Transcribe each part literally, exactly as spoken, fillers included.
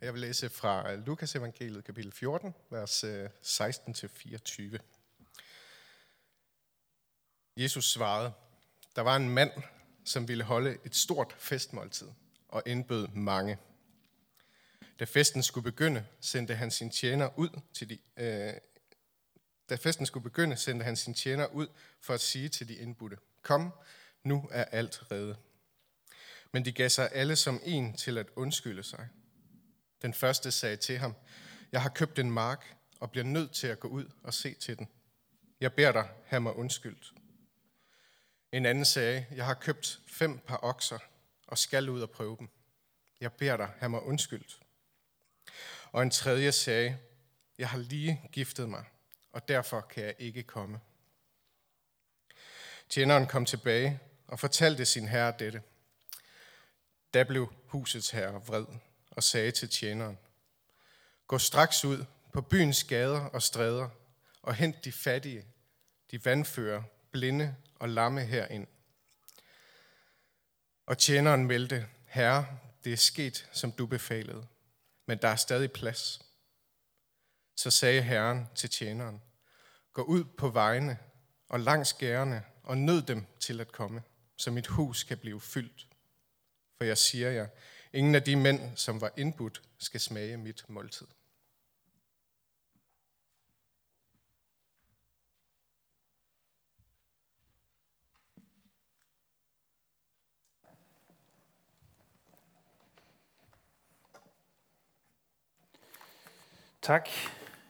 Jeg vil læse fra Lukas evangeliet, kapitel fjorten, vers seksten til fireogtyve. Jesus svarede, der var en mand, som ville holde et stort festmåltid og indbød mange. Da festen skulle begynde, sendte han sin tjener ud til de, øh, da festen skulle begynde, sendte han sin tjener ud for at sige til de indbudte, kom, nu er alt rede. Men de gav sig alle som en til at undskylde sig. Den første sagde til ham, jeg har købt en mark og bliver nødt til at gå ud og se til den. Jeg beder dig, have mig undskyldt. En anden sagde, jeg har købt fem par okser og skal ud og prøve dem. Jeg beder dig, have mig undskyldt. Og en tredje sagde, jeg har lige giftet mig, og derfor kan jeg ikke komme. Tjeneren kom tilbage og fortalte sin herre dette. Da blev husets herre vred og sagde til tjeneren, gå straks ud på byens gader og stræder og hent de fattige, de vandfører, blinde og lamme herind. Og tjeneren meldte, herre, det er sket, som du befalede, men der er stadig plads. Så sagde herren til tjeneren, gå ud på vejene og langs gærerne og nød dem til at komme, så mit hus kan blive fyldt. For jeg siger jer, ingen af de mænd, som var indbudt, skal smage mit måltid. Tak,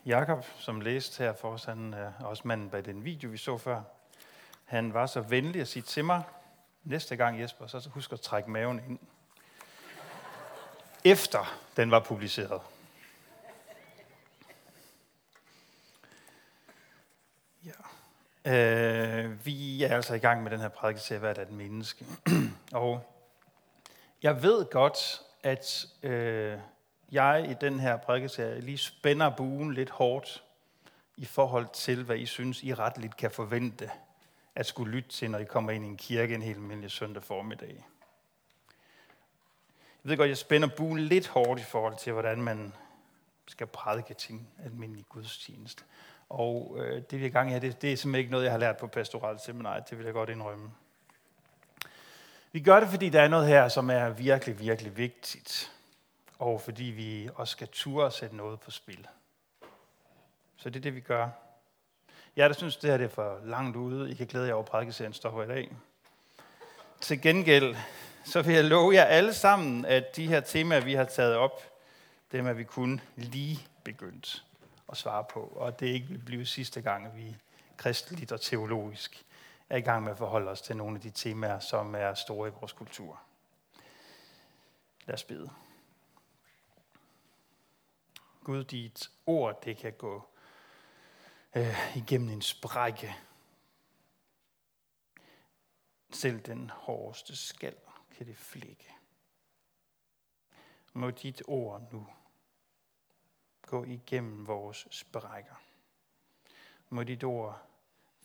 Jakob, som læste her for os. Han er også manden bag den video, vi så før. Han var så venlig at sige til mig, næste gang, Jesper, så husk at trække maven ind. Efter den var publiceret. Ja. Øh, vi er altså i gang med den her prædikeserie, hvad er et menneske? Og jeg ved godt, at øh, jeg i den her prædikeserie lige spænder buen lidt hårdt i forhold til, hvad I synes, I retligt kan forvente at skulle lytte til, når I kommer ind i en kirke en helt almindelig søndag formiddag. Jeg ved godt, jeg spænder buen lidt hårdt i forhold til, hvordan man skal prædike til en almindelig gudstjeneste. Og øh, det, vi er i gang her, det, det er simpelthen ikke noget, jeg har lært på pastoralt seminariet. Det vil jeg godt indrømme. Vi gør det, fordi der er noget her, som er virkelig, virkelig vigtigt. Og fordi vi også skal ture at sætte noget på spil. Så det er det, vi gør. Jeg der synes, det her det er for langt ude. I kan glæde jer over, at prædikeserien stopper i dag. Til gengæld, så vil jeg love jer alle sammen, at de her temaer, vi har taget op, dem er vi kun lige begyndt at svare på. Og det er ikke blevet sidste gang, at vi kristeligt og teologisk er i gang med at forholde os til nogle af de temaer, som er store i vores kultur. Lad os bede. Gud, dit ord, det kan gå øh, igennem en sprække. Selv den hårdeste skal kan det flække. Må dit ord nu gå igennem vores sprækker. Må dit ord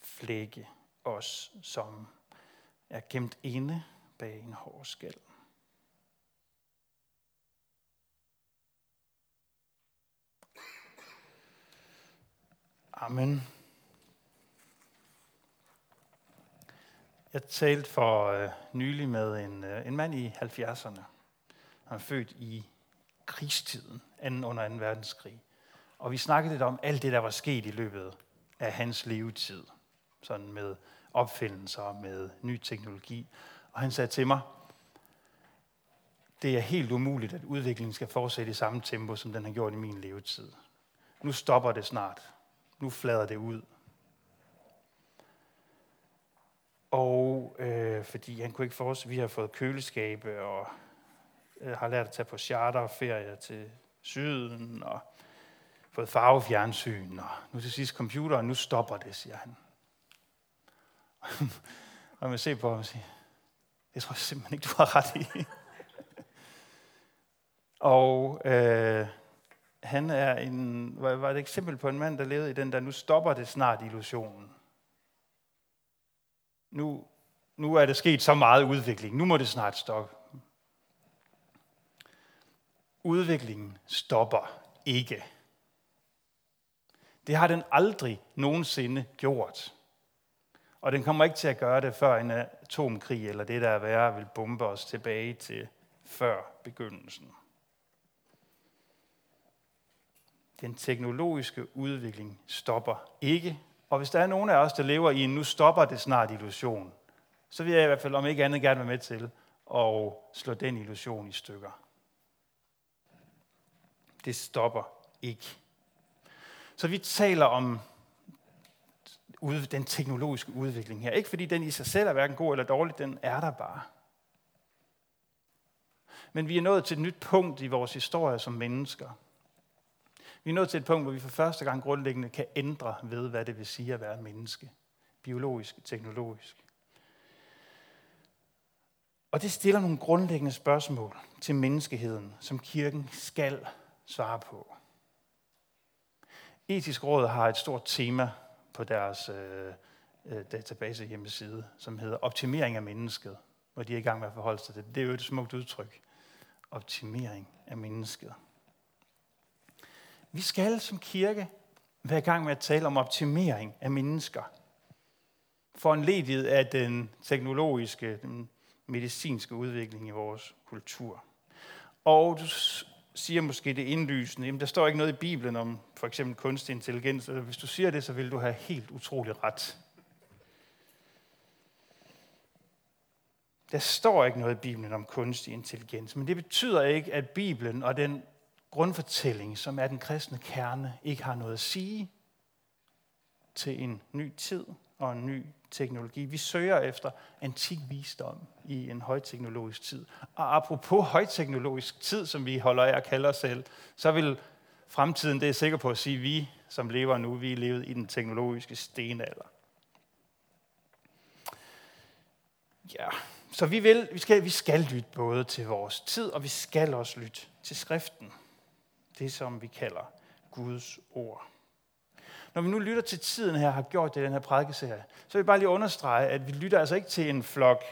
flække os, som er gemt inde bag en hård skal. Amen. Jeg talte for øh, nylig med en, øh, en mand i halvfjerdserne. Han er født i krigstiden, anden under anden verdenskrig. Og vi snakkede lidt om alt det, der var sket i løbet af hans levetid. Sådan med opfindelser, med ny teknologi. Og han sagde til mig, det er helt umuligt, at udviklingen skal fortsætte i samme tempo, som den har gjort i min levetid. Nu stopper det snart. Nu flader det ud. Og øh, fordi han kunne ikke forestille, vi har fået køleskabe og øh, har lært at tage på charterferier til syden og fået farvefjernsyn og nu til sidst computer, og nu stopper det, siger han. Og man ser på ham og siger, det tror jeg simpelthen ikke, du har ret i. og øh, han er en, var et eksempel på en mand, der levede i den der, nu stopper det snart illusionen. Nu, nu er der sket så meget udvikling. Nu må det snart stoppe. Udviklingen stopper ikke. Det har den aldrig nogensinde gjort. Og den kommer ikke til at gøre det, før en atomkrig eller det, der er værre, vil bombe os tilbage til før begyndelsen. Den teknologiske udvikling stopper ikke. Og hvis der er nogen af os, der lever i en nu stopper det snart illusion, så vil jeg i hvert fald om ikke andet gerne være med til at slå den illusion i stykker. Det stopper ikke. Så vi taler om den teknologiske udvikling her. Ikke fordi den i sig selv er hverken god eller dårlig, den er der bare. Men vi er nået til et nyt punkt i vores historie som mennesker. Vi er nået til et punkt, hvor vi for første gang grundlæggende kan ændre ved, hvad det vil sige at være menneske. Biologisk og teknologisk. Og det stiller nogle grundlæggende spørgsmål til menneskeheden, som kirken skal svare på. Etisk Råd har et stort tema på deres øh, database hjemmeside, som hedder optimering af mennesket, hvor de er i gang med at forholde sig til det. Det er jo et smukt udtryk. Optimering af mennesket. Vi skal som kirke være i gang med at tale om optimering af mennesker. Foranlediget af den teknologiske, den medicinske udvikling i vores kultur. Og du siger måske det indlysende, jamen der står ikke noget i Bibelen om for eksempel kunstig intelligens, eller hvis du siger det, så vil du have helt utrolig ret. Der står ikke noget i Bibelen om kunstig intelligens, men det betyder ikke, at Bibelen og den grundfortælling, som er den kristne kerne, ikke har noget at sige til en ny tid og en ny teknologi. Vi søger efter antik visdom i en højteknologisk tid. Og apropos højteknologisk tid, som vi holder af at kalde os selv, så vil fremtiden, det er sikker på at sige, at vi, som lever nu, vi er levet i den teknologiske stenalder. Ja, så vi, vil, vi, skal, vi skal lytte både til vores tid, og vi skal også lytte til skriften. Det, som vi kalder Guds ord. Når vi nu lytter til tiden her, har gjort det i den her prædikeserie, så vil jeg bare lige understrege, at vi lytter altså ikke til en flok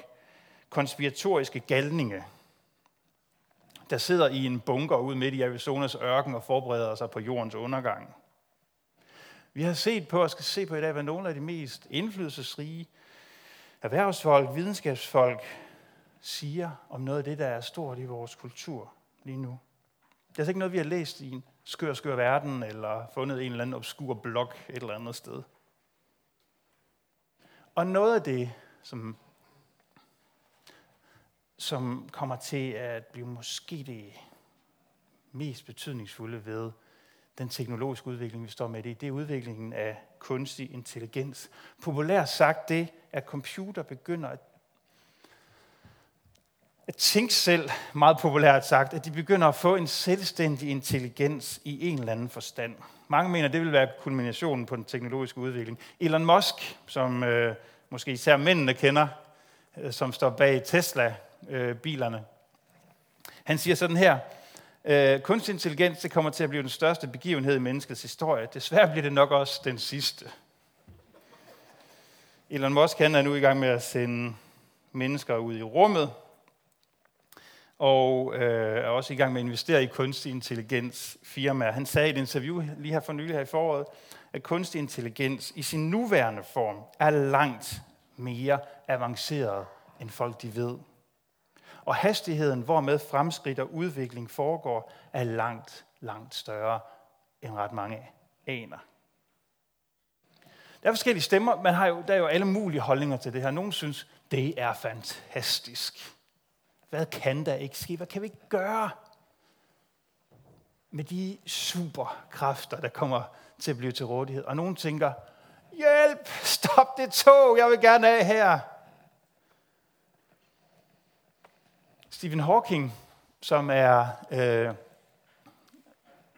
konspiratoriske galninge, der sidder i en bunker ude midt i Arizonas ørken og forbereder sig på jordens undergang. Vi har set på, og skal se på i dag, hvad nogle af de mest indflydelsesrige erhvervsfolk, videnskabsfolk siger om noget af det, der er stort i vores kultur lige nu. Det er altså ikke noget, vi har læst i en skør, skør verden, eller fundet en eller anden obskur blog et eller andet sted. Og noget af det, som, som kommer til at blive måske det mest betydningsfulde ved den teknologiske udvikling, vi står med i, det er udviklingen af kunstig intelligens. Populært sagt det, at computer begynder at At tænke selv, meget populært sagt, at de begynder at få en selvstændig intelligens i en eller anden forstand. Mange mener, det vil være kulminationen på den teknologiske udvikling. Elon Musk, som øh, måske især mændene kender, øh, som står bag Tesla-bilerne, øh, han siger sådan her, øh, kunstig intelligens det kommer til at blive den største begivenhed i menneskets historie. Desværre bliver det nok også den sidste. Elon Musk han er nu i gang med at sende mennesker ud i rummet, og øh, er også i gang med at investere i kunstig intelligens firmaer. Han sagde i et interview lige her for nylig her i foråret, at kunstig intelligens i sin nuværende form er langt mere avanceret, end folk de ved. Og hastigheden, hvormed fremskridt og udvikling foregår, er langt, langt større end ret mange aner. Der er forskellige stemmer. Man har jo, der er jo alle mulige holdninger til det her. Nogle synes, det er fantastisk. Hvad kan der ikke ske? Hvad kan vi ikke gøre med de superkræfter, der kommer til at blive til rådighed? Og nogen tænker, hjælp, stop det tog, jeg vil gerne af her. Stephen Hawking, som er øh,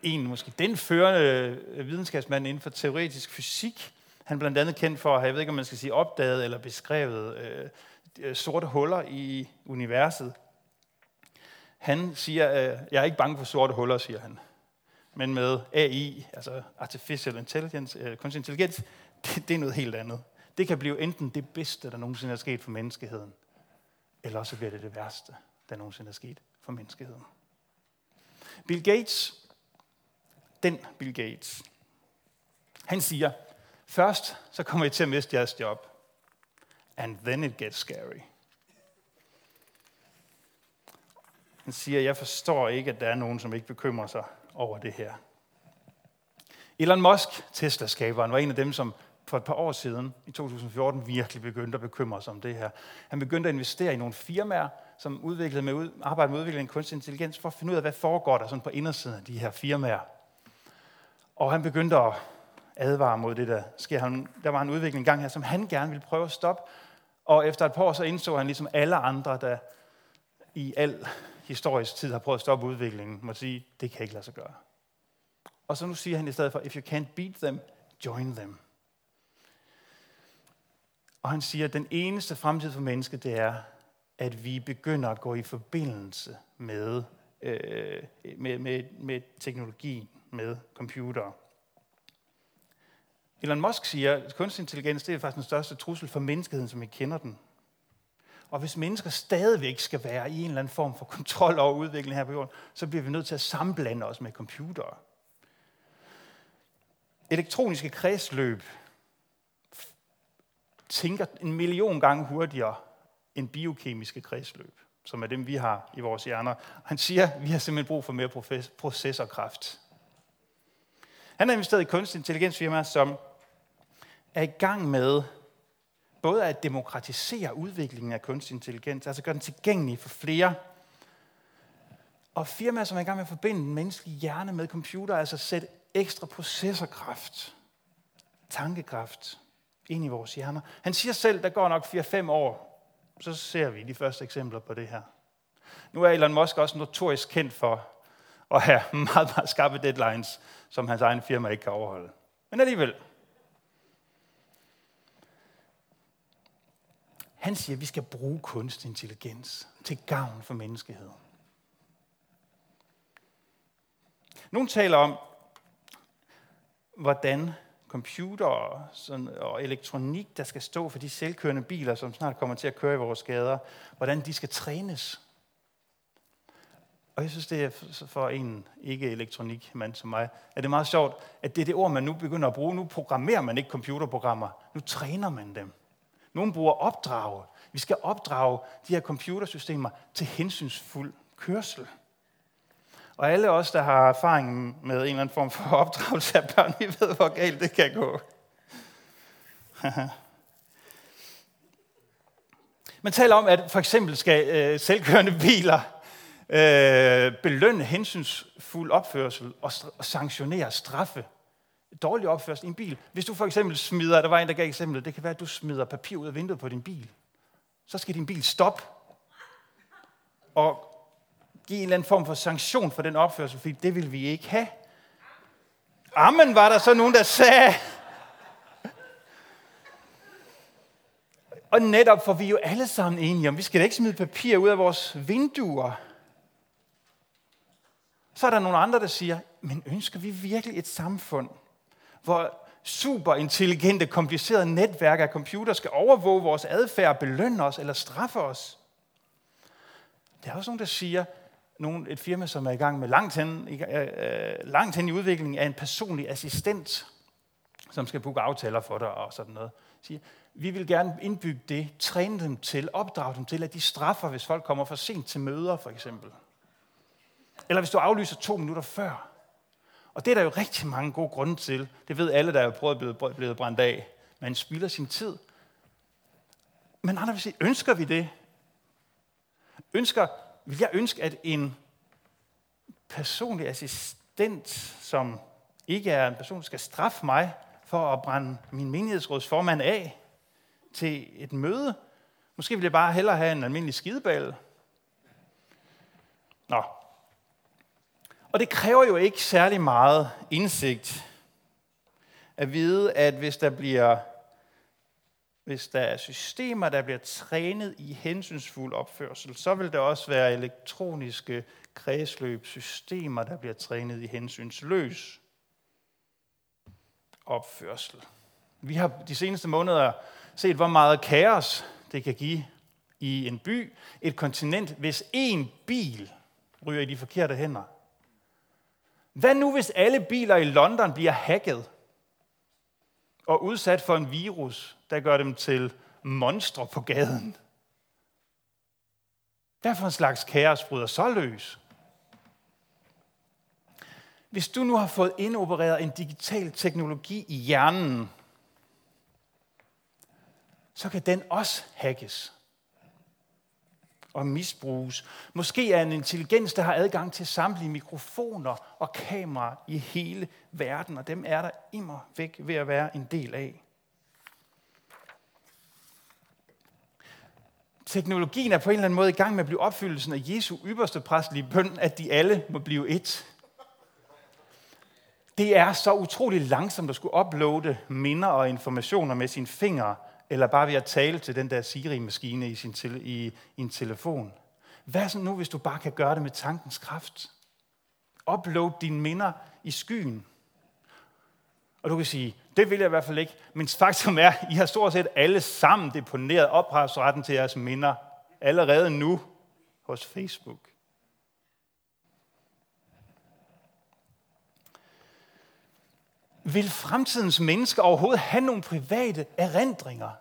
en, måske den førende videnskabsmand inden for teoretisk fysik, han er blandt andet kendt for at have, jeg ved ikke, om man skal sige opdaget eller beskrevet øh, sorte huller i universet. Han siger, øh, jeg er ikke bange for sorte huller, siger han. Men med A I, altså Artificial Intelligence, øh, kunstig intelligens, det, det er noget helt andet. Det kan blive enten det bedste, der nogensinde er sket for menneskeheden, eller også bliver det det værste, der nogensinde er sket for menneskeheden. Bill Gates, den Bill Gates, han siger, først så kommer I til at miste jeres job. And then it gets scary. Han siger, jeg forstår ikke, at der er nogen, som ikke bekymrer sig over det her. Elon Musk, Tesla-skaberen, var en af dem, som for et par år siden, i to tusind og fjorten, virkelig begyndte at bekymre sig om det her. Han begyndte at investere i nogle firmaer, som udviklede med, arbejdede med udvikling af kunstig intelligens, for at finde ud af, hvad foregår der sådan på indersiden af de her firmaer. Og han begyndte at advare mod det, der sker. Han, der var en udvikling engang her, som han gerne ville prøve at stoppe. Og efter et par år, så indså han, ligesom alle andre, der i al historisk tid har prøvet at stoppe udviklingen, må sige, det kan ikke lade sig gøre. Og så nu siger han i stedet for, if you can't beat them, join them. Og han siger, at den eneste fremtid for mennesket, det er, at vi begynder at gå i forbindelse med, øh, med, med, med teknologi, med computere. Elon Musk siger, at kunstig intelligens, det er faktisk den største trussel for menneskeheden, som vi kender den. Og hvis mennesker stadigvæk skal være i en eller anden form for kontrol over udviklingen her på jorden, så bliver vi nødt til at sammenblande os med computere. Elektroniske kredsløb tænker en million gange hurtigere end biokemiske kredsløb, som er dem, vi har i vores hjerner. Han siger, at vi har simpelthen brug for mere processorkraft. Han har investeret i kunstig intelligensfirmaer, som er i gang med både at demokratisere udviklingen af kunstig intelligens, altså gøre den tilgængelig for flere, og firmaer, som er i gang med at forbinde den menneskelige hjerne med computer, altså sætte ekstra processorkraft, tankekraft ind i vores hjerner. Han siger selv, der går nok fire til fem år, så ser vi de første eksempler på det her. Nu er Elon Musk også notorisk kendt for at have meget, meget skarpe deadlines, som hans egen firma ikke kan overholde. Men alligevel. Han siger, at vi skal bruge kunstig intelligens til gavn for menneskeheden. Nogle taler om, hvordan computere og elektronik, der skal stå for de selvkørende biler, som snart kommer til at køre i vores gader, hvordan de skal trænes. Og jeg synes, det er for en ikke-elektronikmand som mig, at det er meget sjovt, at det er det ord, man nu begynder at bruge. Nu programmerer man ikke computerprogrammer, nu træner man dem. Nogle bruger opdrage. Vi skal opdrage de her computersystemer til hensynsfuld kørsel. Og alle os, der har erfaringen med en eller anden form for opdragelse af børn, vi ved, hvor galt det kan gå. Man taler om, at for eksempel skal øh, selvkørende biler øh, belønne hensynsfuld opførsel og, st- og sanktionere straffe. Dårlig opførsel i en bil. Hvis du for eksempel smider, der var en, der gav eksemplet, det kan være, at du smider papir ud af vinduet på din bil. Så skal din bil stoppe. Og give en eller anden form for sanktion for den opførsel, fordi det vil vi ikke have. Amen, var der så nogen, der sagde. Og netop, for vi er jo alle sammen enige om, vi skal da ikke smide papir ud af vores vinduer. Så er der nogle andre, der siger, men ønsker vi virkelig et samfund, hvor superintelligente, komplicerede netværk af computer skal overvåge vores adfærd, belønne os eller straffe os? Der er også nogen, der siger, nogen, et firma, som er i gang med langt hen, øh, langt hen i udviklingen af en personlig assistent, som skal booke aftaler for dig og sådan noget. Siger, vi vil gerne indbygge det, træne dem til, opdrage dem til, at de straffer, hvis folk kommer for sent til møder, for eksempel. Eller hvis du aflyser to minutter før. Og det er der jo rigtig mange gode grunde til. Det ved alle, der er prøvet at blive brændt af. Man spilder sin tid. Men andre vil sige, ønsker vi det? Ønsker, vil jeg ønske, at en personlig assistent, som ikke er en person, skal straffe mig for at brænde min menighedsrådsformand af til et møde? Måske vil jeg bare hellere have en almindelig skideballe. Nå. Og det kræver jo ikke særlig meget indsigt at vide, at hvis der bliver... Hvis der er systemer, der bliver trænet i hensynsfuld opførsel, så vil der også være elektroniske kredsløbssystemer, der bliver trænet i hensynsløs opførsel. Vi har de seneste måneder set, hvor meget kaos det kan give i en by, et kontinent, hvis én bil ryger i de forkerte hænder. Hvad nu, hvis alle biler i London bliver hacket og udsat for en virus, der gør dem til monstre på gaden? Hvad for en slags kaos bryder så løs? Hvis du nu har fået indopereret en digital teknologi i hjernen, så kan den også hackes og misbruges. Måske er en intelligens, der har adgang til samtlige mikrofoner og kameraer i hele verden, og dem er der immervæk ved at være en del af. Teknologien er på en eller anden måde i gang med at blive opfyldelsen af Jesu ypperste præstelige bøn, at de alle må blive et. Det er så utrolig langsomt at skulle uploade minder og informationer med sine fingre, eller bare ved at tale til den der Siri-maskine i, sin tele- i, i en telefon. Hvad så nu, hvis du bare kan gøre det med tankens kraft? Upload dine minder i skyen. Og du kan sige, det vil jeg i hvert fald ikke, men faktum er, I har stort set alle sammen deponeret ophavsretten til jeres minder allerede nu hos Facebook. Vil fremtidens mennesker overhovedet have nogle private erindringer?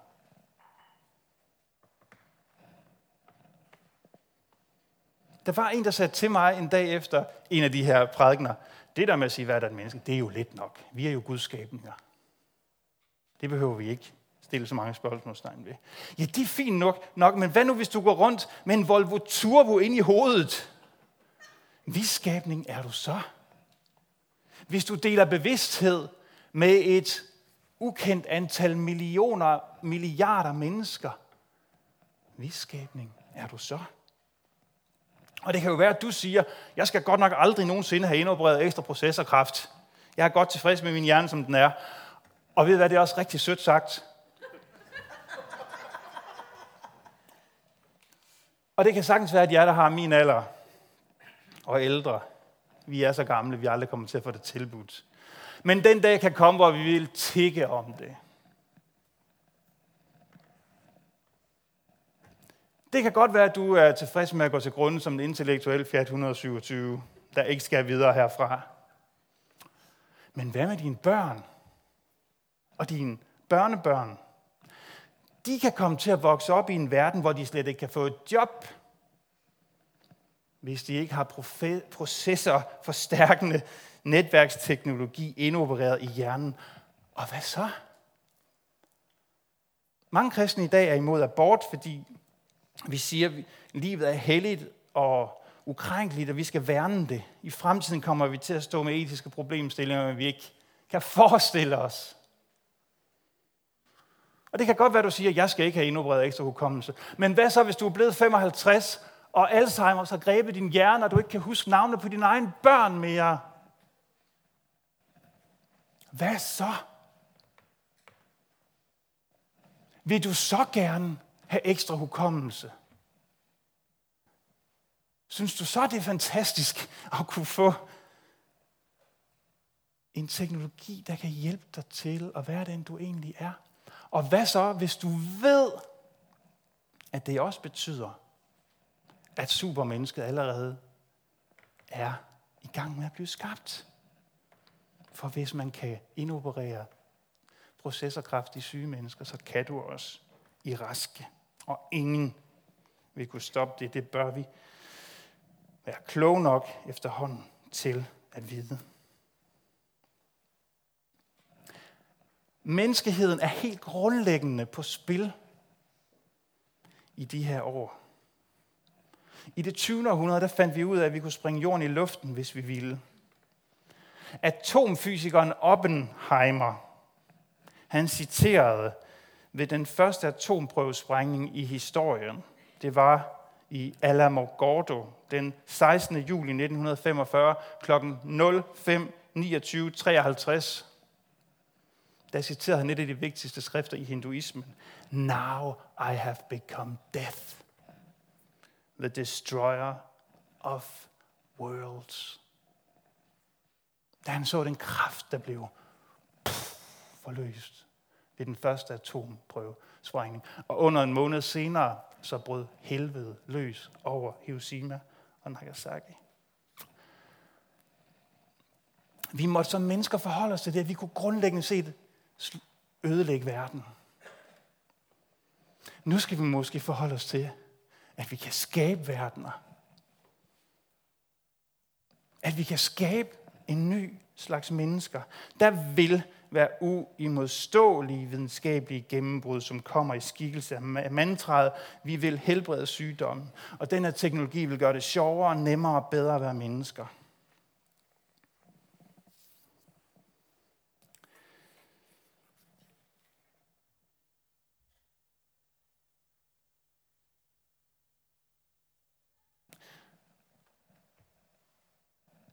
Der var en, der sagde til mig en dag efter en af de her prædikener, det der med at sige, hvad der er et menneske, det er jo let nok. Vi er jo gudskabninger. Det behøver vi ikke stille så mange spørgsmålstegn ved. Ja, det er fint nok, nok, men hvad nu, hvis du går rundt med en Volvo Turbo ind i hovedet? Hvis skabning er du så? Hvis du deler bevidsthed med et ukendt antal millioner, milliarder mennesker, hvis skabning er du så? Og det kan jo være, at du siger, jeg skal godt nok aldrig nogensinde have indopereret ekstra processorkraft. Jeg er godt tilfreds med min hjerne, som den er. Og ved du hvad, det er også rigtig sødt sagt. Og det kan sagtens være, at jeg, der har min alder og ældre, vi er så gamle, vi aldrig kommer til at få det tilbudt. Men den dag kan komme, hvor vi vil tikke om det. Det kan godt være, at du er tilfreds med at gå til grunde som en intellektuel Fiat et hundrede syvogtyve, der ikke skal videre herfra. Men hvad med dine børn og dine børnebørn? De kan komme til at vokse op i en verden, hvor de slet ikke kan få et job, hvis de ikke har profe- processorforstærkende netværksteknologi indopereret i hjernen. Og hvad så? Mange kristne i dag er imod abort, fordi vi siger, at livet er helligt og ukrænkeligt, og vi skal værne det. I fremtiden kommer vi til at stå med etiske problemstillinger, men vi ikke kan forestille os. Og det kan godt være, at du siger, at jeg skal ikke have indopereret ekstra hukommelse. Men hvad så, hvis du er blevet femoghalvtreds, og Alzheimer har grebet din hjerne, og du ikke kan huske navnene på dine egne børn mere? Hvad så? Vil du så gerne have ekstra hukommelse? Synes du så, det er fantastisk at kunne få en teknologi, der kan hjælpe dig til at være den, du egentlig er? Og hvad så, hvis du ved, at det også betyder, at supermennesket allerede er i gang med at blive skabt? For hvis man kan indoperere processorkraft i syge mennesker, så kan du også i raske. Og ingen vil kunne stoppe det. Det bør vi være kloge nok efterhånden til at vide. Menneskeheden er helt grundlæggende på spil i de her år. I det tyvende århundrede, der fandt vi ud af, at vi kunne springe jorden i luften, hvis vi ville. Atomfysikeren Oppenheimer, han citerede ved den første atomprøvesprængning i historien. Det var i Alamogordo den sekstende juli nitten femogfyrre klokken nul fem niogtyve treoghalvtreds. Der citerede han et af de vigtigste skrifter i hinduismen. Now I have become death, the destroyer of worlds. Da han så den kraft, der blev forløst ved den første atomprøvesprængning. Og under en måned senere, så brød helvede løs over Hiroshima og Nagasaki. Vi måtte som mennesker forholde os til det, at vi kunne grundlæggende set ødelægge verden. Nu skal vi måske forholde os til, at vi kan skabe verdener. At vi kan skabe en ny slags mennesker. Der vil være uimodståelige videnskabelige gennembrud, som kommer i skikkelse af mantraet, vi vil helbrede sygdommen. Og den her teknologi vil gøre det sjovere, nemmere og bedre at være mennesker.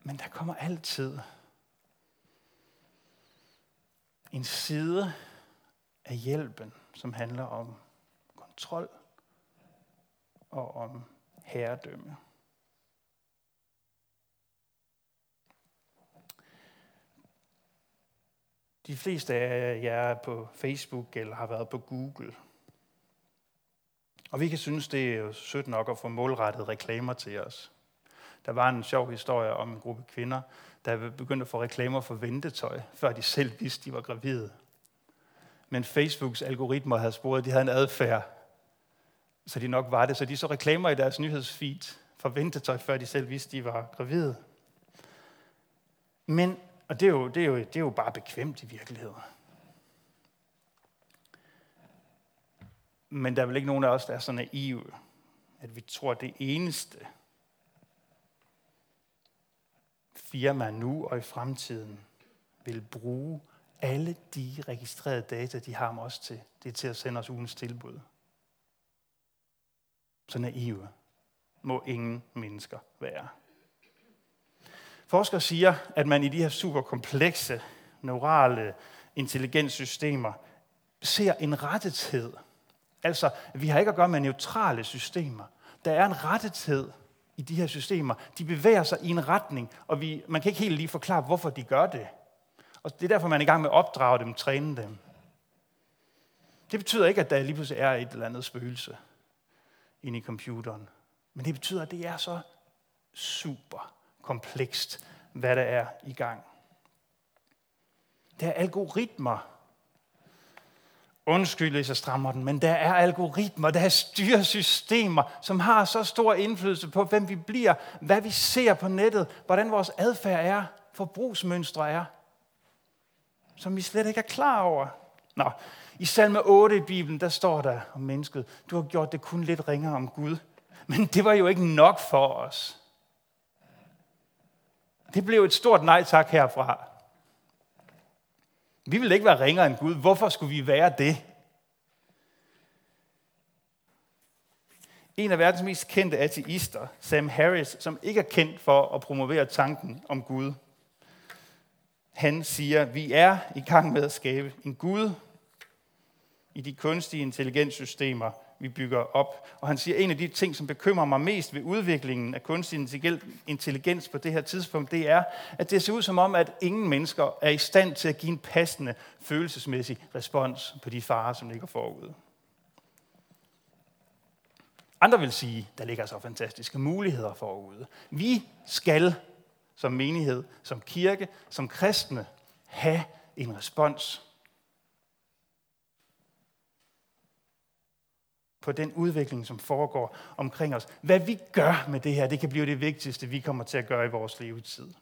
Men der kommer altid en side af hjælpen, som handler om kontrol og om herredømme. De fleste af jer er på Facebook eller har været på Google. Og vi kan synes, det er sødt nok at få målrettede reklamer til os. Der var en sjov historie om en gruppe kvinder, der begyndte at få reklamer for ventetøj, før de selv vidste, de var gravide. Men Facebooks algoritmer havde sporet, de havde en adfærd, så de nok var det. Så de så reklamer i deres nyhedsfeed for ventetøj, før de selv vidste, de var gravide. Men, og det er jo, det er jo, det er jo bare bekvemt i virkeligheden. Men der er vel ikke nogen af os, der er så naive, at vi tror, at det eneste firmaer nu og i fremtiden vil bruge alle de registrerede data, de har om os til. Det er til at sende os ugens tilbud. Så naive må ingen mennesker være. Forskere siger, at man i de her superkomplekse, neurale intelligenssystemer ser en rettethed. Altså, vi har ikke at gøre med neutrale systemer. Der er en rettethed i de her systemer. De bevæger sig i en retning, og vi, man kan ikke helt lige forklare, hvorfor de gør det. Og det er derfor, man er i gang med at opdrage dem, træne dem. Det betyder ikke, at der lige pludselig er et eller andet spøgelse inde i computeren. Men det betyder, at det er så super komplekst, hvad der er i gang. Der er algoritmer. Undskyld, hvis jeg strammer den, men der er algoritmer, der er styresystemer, som har så stor indflydelse på, hvem vi bliver, hvad vi ser på nettet, hvordan vores adfærd er, forbrugsmønstre er, som vi slet ikke er klar over. Nå, i salme otte i Bibelen, der står der om mennesket, du har gjort det kun lidt ringere om Gud, men det var jo ikke nok for os. Det blev et stort nej tak herfra. Vi ville ikke være ringere end Gud. Hvorfor skulle vi være det? En af verdens mest kendte ateister, Sam Harris, som ikke er kendt for at promovere tanken om Gud, han siger, vi er i gang med at skabe en Gud i de kunstige intelligenssystemer, vi bygger op. Og han siger, en af de ting, som bekymrer mig mest ved udviklingen af kunstig intelligens på det her tidspunkt, det er, at det ser ud som om, at ingen mennesker er i stand til at give en passende følelsesmæssig respons på de farer, som ligger forude. Andre vil sige, der ligger så fantastiske muligheder forude. Vi skal som menighed, som kirke, som kristne have en respons på den udvikling, som foregår omkring os. Hvad vi gør med det her, det kan blive det vigtigste, vi kommer til at gøre i vores levetid.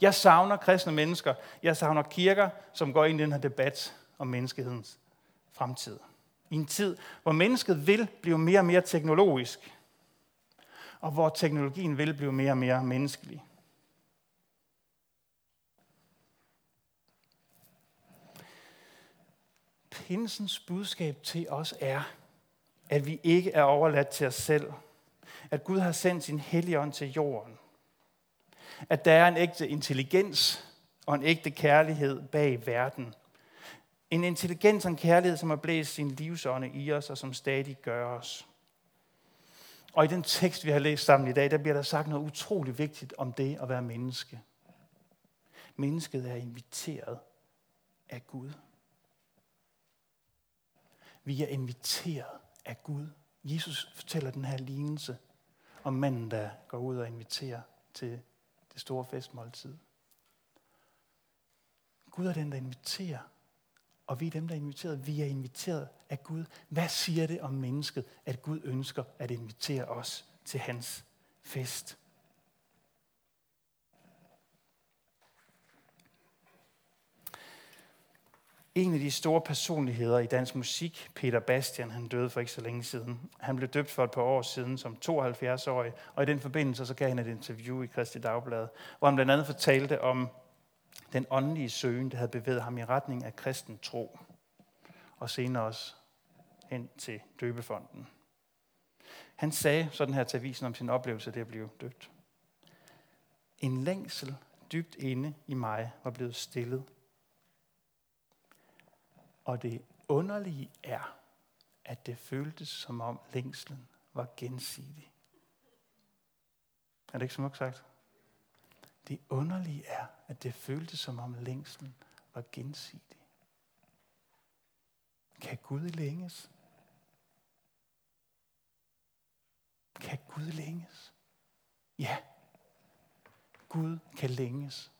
Jeg savner kristne mennesker. Jeg savner kirker, som går ind i den her debat om menneskehedens fremtid. I en tid, hvor mennesket vil blive mere og mere teknologisk, og hvor teknologien vil blive mere og mere menneskelig. Pinsens budskab til os er, at vi ikke er overladt til os selv. At Gud har sendt sin hellige ånd til jorden. At der er en ægte intelligens og en ægte kærlighed bag verden. En intelligens og en kærlighed, som har blæst sin livsånde i os, og som stadig gør os. Og i den tekst, vi har læst sammen i dag, der bliver der sagt noget utroligt vigtigt om det at være menneske. Mennesket er inviteret af Gud. Vi er inviteret af Gud. Jesus fortæller den her lignelse om manden, der går ud og inviterer til det store festmåltid. Gud er den, der inviterer. Og vi er dem, der er inviteret. Vi er inviteret af Gud. Hvad siger det om mennesket, at Gud ønsker at invitere os til hans fest? En af de store personligheder i dansk musik, Peter Bastian, han døde for ikke så længe siden. Han blev døbt for et par år siden som tooghalvfjerds-årig, og i den forbindelse så gav han et interview i Kristeligt Dagblad, hvor han blandt andet fortalte om den åndelige søgen, der havde bevæget ham i retning af kristen tro, og senere også hen til døbefonden. Han sagde sådan her til avisen om sin oplevelse af det at blive døbt. En længsel dybt inde i mig var blevet stillet. Og det underlige er, at det føltes som om længslen var gensidig. Er det ikke smukt sagt? Det underlige er, at det føltes som om længslen var gensidig. Kan Gud længes? Kan Gud længes? Ja, Gud kan længes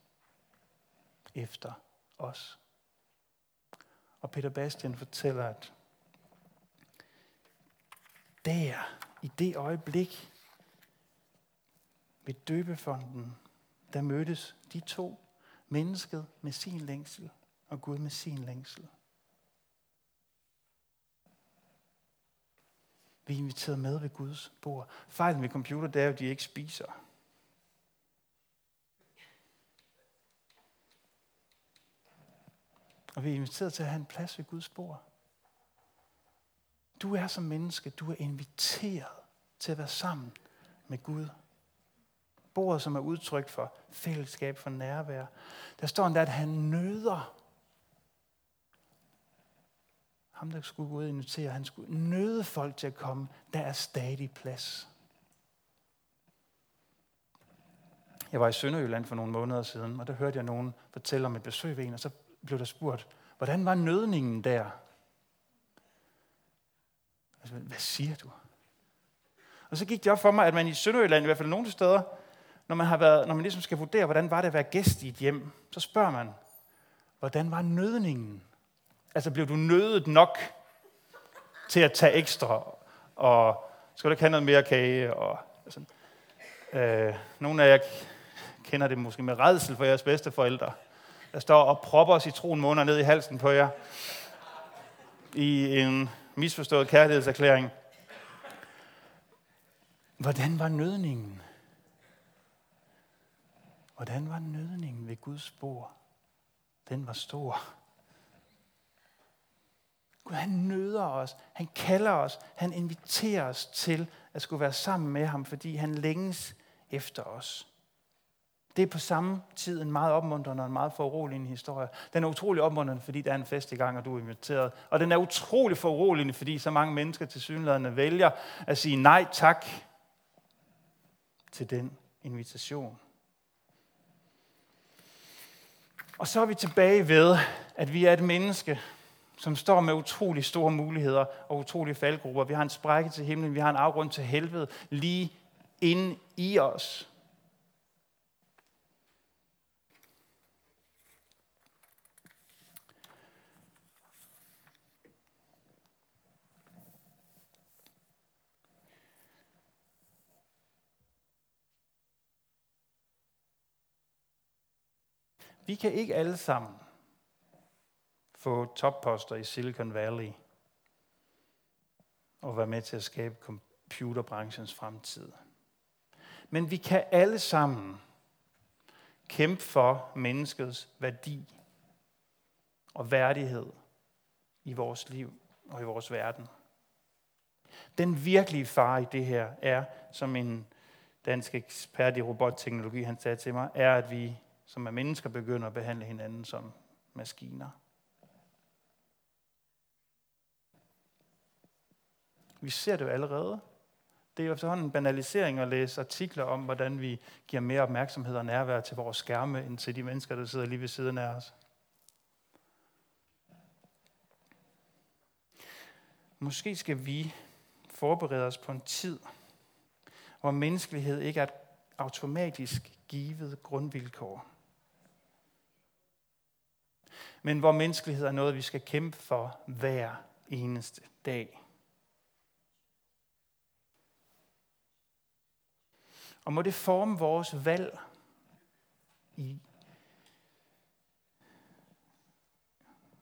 efter os. Og Peter Bastian fortæller, at der, i det øjeblik, ved døbefonden, der mødtes de to, mennesket med sin længsel og Gud med sin længsel. Vi er inviteret med ved Guds bord. Fejlen ved computer, det er jo, at de ikke spiser. Og vi er inviteret til at have en plads ved Guds bord. Du er som menneske, du er inviteret til at være sammen med Gud. Bordet, som er udtryk for fællesskab, for nærvær. Der står endda, at han nøder. Ham, der skulle gå ud og invitere, han skulle nøde folk til at komme. Der er stadig plads. Jeg var i Sønderjylland for nogle måneder siden, og der hørte jeg nogen fortælle om et besøg ved en, og så blev der spurgt, hvordan var nødningen der? Altså, hvad siger du? Og så gik det op for mig, at man i Sønderjylland, i hvert fald nogle steder, når man, har været, når man ligesom skal vurdere, hvordan var det at være gæst i et hjem, så spørger man, hvordan var nødningen? Altså, blev du nødet nok til at tage ekstra? Og skal du ikke have noget mere kage? Og, og sådan. Øh, nogle af jer kender det måske med rædsel for jeres bedsteforældre. Der står og propper citronmåner ned i halsen på jer i en misforstået kærlighedserklæring. Hvordan var nødningen? Hvordan var nødningen ved Guds bord? Den var stor. Gud, han nøder os, han kalder os, han inviterer os til at skulle være sammen med ham, fordi han længes efter os. Det er på samme tid en meget opmuntrende og en meget foruroligende historie. Den er utrolig opmuntrende, fordi der er en fest i gang, og du er inviteret. Og den er utrolig foruroligende, fordi så mange mennesker tilsyneladende vælger at sige nej tak til den invitation. Og så er vi tilbage ved, at vi er et menneske, som står med utrolig store muligheder og utrolige faldgrupper. Vi har en sprække til himlen, vi har en afgrund til helvede lige inde i os. Vi kan ikke alle sammen få topposter i Silicon Valley og være med til at skabe computerbranchens fremtid. Men vi kan alle sammen kæmpe for menneskets værdi og værdighed i vores liv og i vores verden. Den virkelige fare i det her er, som en dansk ekspert i robotteknologi, han sagde til mig, er, at vi som er mennesker, begynder at behandle hinanden som maskiner. Vi ser det jo allerede. Det er jo efterhånden en banalisering at læse artikler om, hvordan vi giver mere opmærksomhed og nærvær til vores skærme, end til de mennesker, der sidder lige ved siden af os. Måske skal vi forberede os på en tid, hvor menneskelighed ikke er et automatisk givet grundvilkår. men hvor menneskelighed er noget, vi skal kæmpe for hver eneste dag. Og må det forme vores valg i,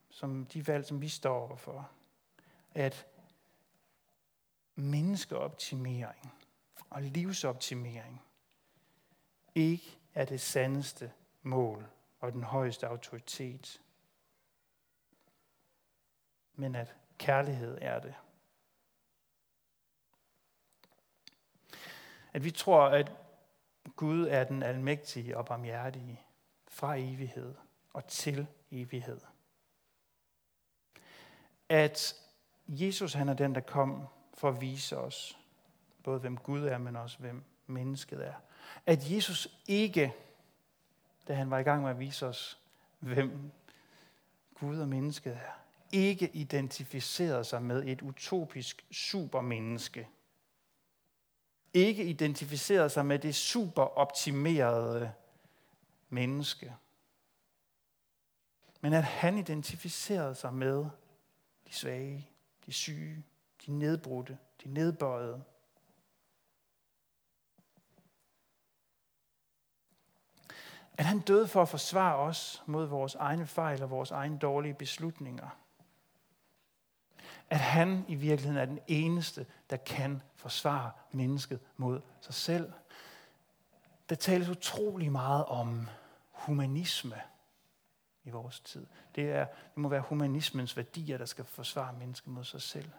som de valg, som vi står overfor, at menneskeoptimering og livsoptimering ikke er det sandeste mål og den højeste autoritet, men at kærlighed er det. At vi tror, at Gud er den almægtige og barmhjertige fra evighed og til evighed. At Jesus, han er den, der kom for at vise os, både hvem Gud er, men også hvem mennesket er. At Jesus ikke, da han var i gang med at vise os, hvem Gud og mennesket er, ikke identificerede sig med et utopisk supermenneske. Ikke identificerede sig med det superoptimerede menneske. Men at han identificerede sig med de svage, de syge, de nedbrudte, de nedbøjede. At han døde for at forsvare os mod vores egne fejl og vores egne dårlige beslutninger. At han i virkeligheden er den eneste, der kan forsvare mennesket mod sig selv. Der tales utrolig meget om humanisme i vores tid. Det, er, det må være humanismens værdier, der skal forsvare mennesket mod sig selv.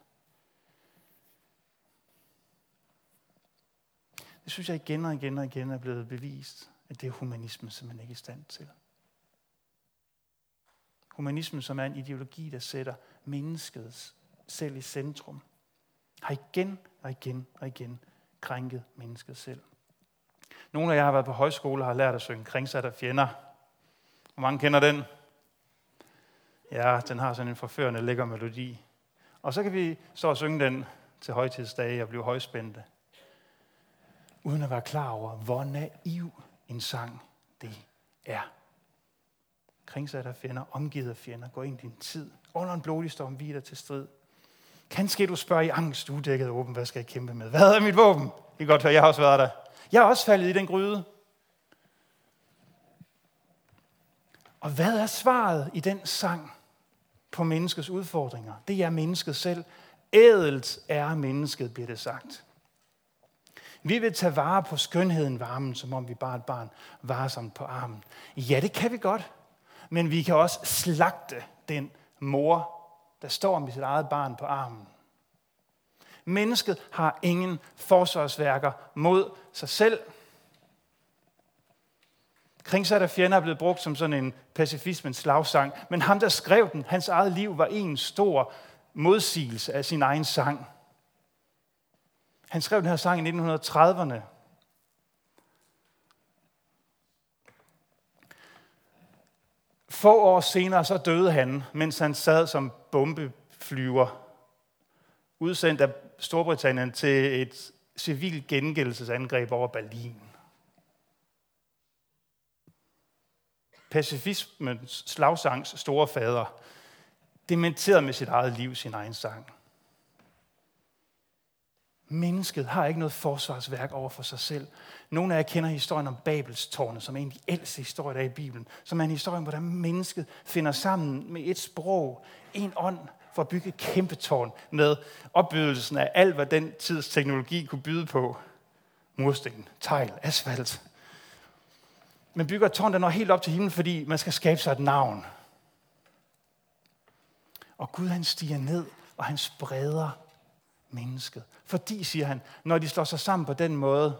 Det synes jeg igen og igen og igen er blevet bevist, at det er humanismen simpelthen ikke i stand til. Humanismen, som er en ideologi, der sætter menneskets selv i centrum, har igen og igen og igen krænket mennesket selv. Nogle af jer har været på højskole og har lært at synge "Kringsatte af fjender". Hvor mange kender den? Ja, den har sådan en forførende lækker melodi. Og så kan vi så synge den til højtidsdage og blive højspændte, uden at være klar over, hvor naiv en sang det er. Kringsat af fjender, omgivet af fjender, gå ind i din tid. Under en blodig storm vider til strid. Kanske du spørger i angst, udækket åben, hvad skal jeg kæmpe med? Hvad er mit våben? I kan godt høre, jeg har også været der. Jeg er også faldet i den gryde. Og hvad er svaret i den sang på menneskets udfordringer? Det er mennesket selv. Ædelt er mennesket, bliver det sagt. Vi vil tage vare på skønheden, varmen, som om vi bare er et barn, varsomt på armen. Ja, det kan vi godt, men vi kan også slagte den mor, der står med sit eget barn på armen. Mennesket har ingen forsvarsværker mod sig selv. Kringsat af fjender er blevet brugt som sådan en pacifismens slagsang, men ham, der skrev den, hans eget liv var en stor modsigelse af sin egen sang. Han skrev den her sang i nitten trediverne. Få år senere så døde han, mens han sad som bombeflyver, udsendt af Storbritannien til et civilt gengældelsesangreb over Berlin. Pacifismens slagsangs store fader dementerede med sit eget liv sin egen sang. Mennesket har ikke noget forsvarsværk over for sig selv. Nogle af jer kender historien om Babelstårnet, som er en af de ældste historier, der er i Bibelen. Som er en historie, hvordan mennesket finder sammen med et sprog, en ånd, for at bygge et kæmpe tårn med opbydelsen af alt, hvad den tids teknologi kunne byde på. Mursten, tegl, asfalt. Man bygger et tårn, der når helt op til himlen, fordi man skal skabe sig et navn. Og Gud, han stiger ned, og han spreder mennesket. Fordi, siger han, når de slår sig sammen på den måde,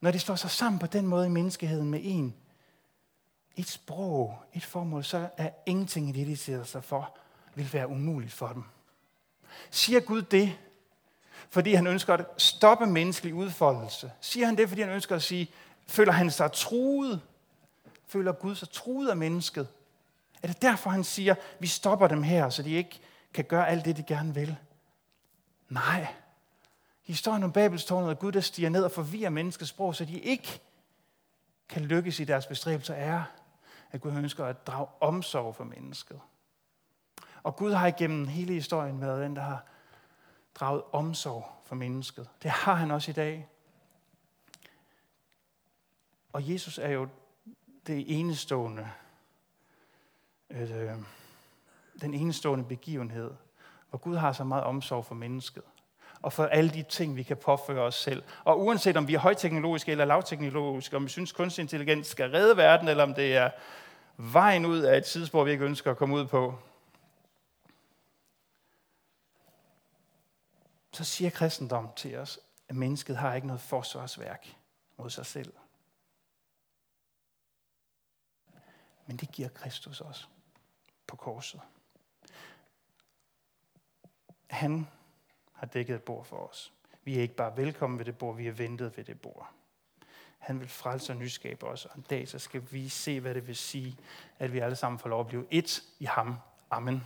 når de slår sig sammen på den måde i menneskeheden med en, et sprog, et formål, så er ingenting i det, de sætter sig for, vil være umuligt for dem. Siger Gud det, fordi han ønsker at stoppe menneskelig udfoldelse? Siger han det, fordi han ønsker at sige, føler han sig truet? Føler Gud sig truet af mennesket? Er det derfor, han siger, vi stopper dem her, så de ikke kan gøre alt det, de gerne vil? Nej. Historien om Babelstårnet og Gud, der stiger ned og forvirrer menneskets sprog, så de ikke kan lykkes i deres bestræbelser, er, at Gud ønsker at drage omsorg for mennesket. Og Gud har igennem hele historien været den, der har draget omsorg for mennesket. Det har han også i dag. Og Jesus er jo det enestående, øh, den enestående begivenhed, hvor Gud har så meget omsorg for mennesket. Og for alle de ting, vi kan påføre os selv. Og uanset om vi er højteknologiske eller lavteknologiske, om vi synes, kunstig intelligens skal redde verden, eller om det er vejen ud af et sidespor, vi ikke ønsker at komme ud på, så siger kristendommen til os, at mennesket har ikke noget forsvarsværk mod sig selv. Men det giver Kristus os på korset. Han har dækket et bord for os. Vi er ikke bare velkommen ved det bord, vi er ventet ved det bord. Han vil frelse og nyskabe os, og en dag så skal vi se, hvad det vil sige, at vi alle sammen får lov at blive ét i ham. Amen.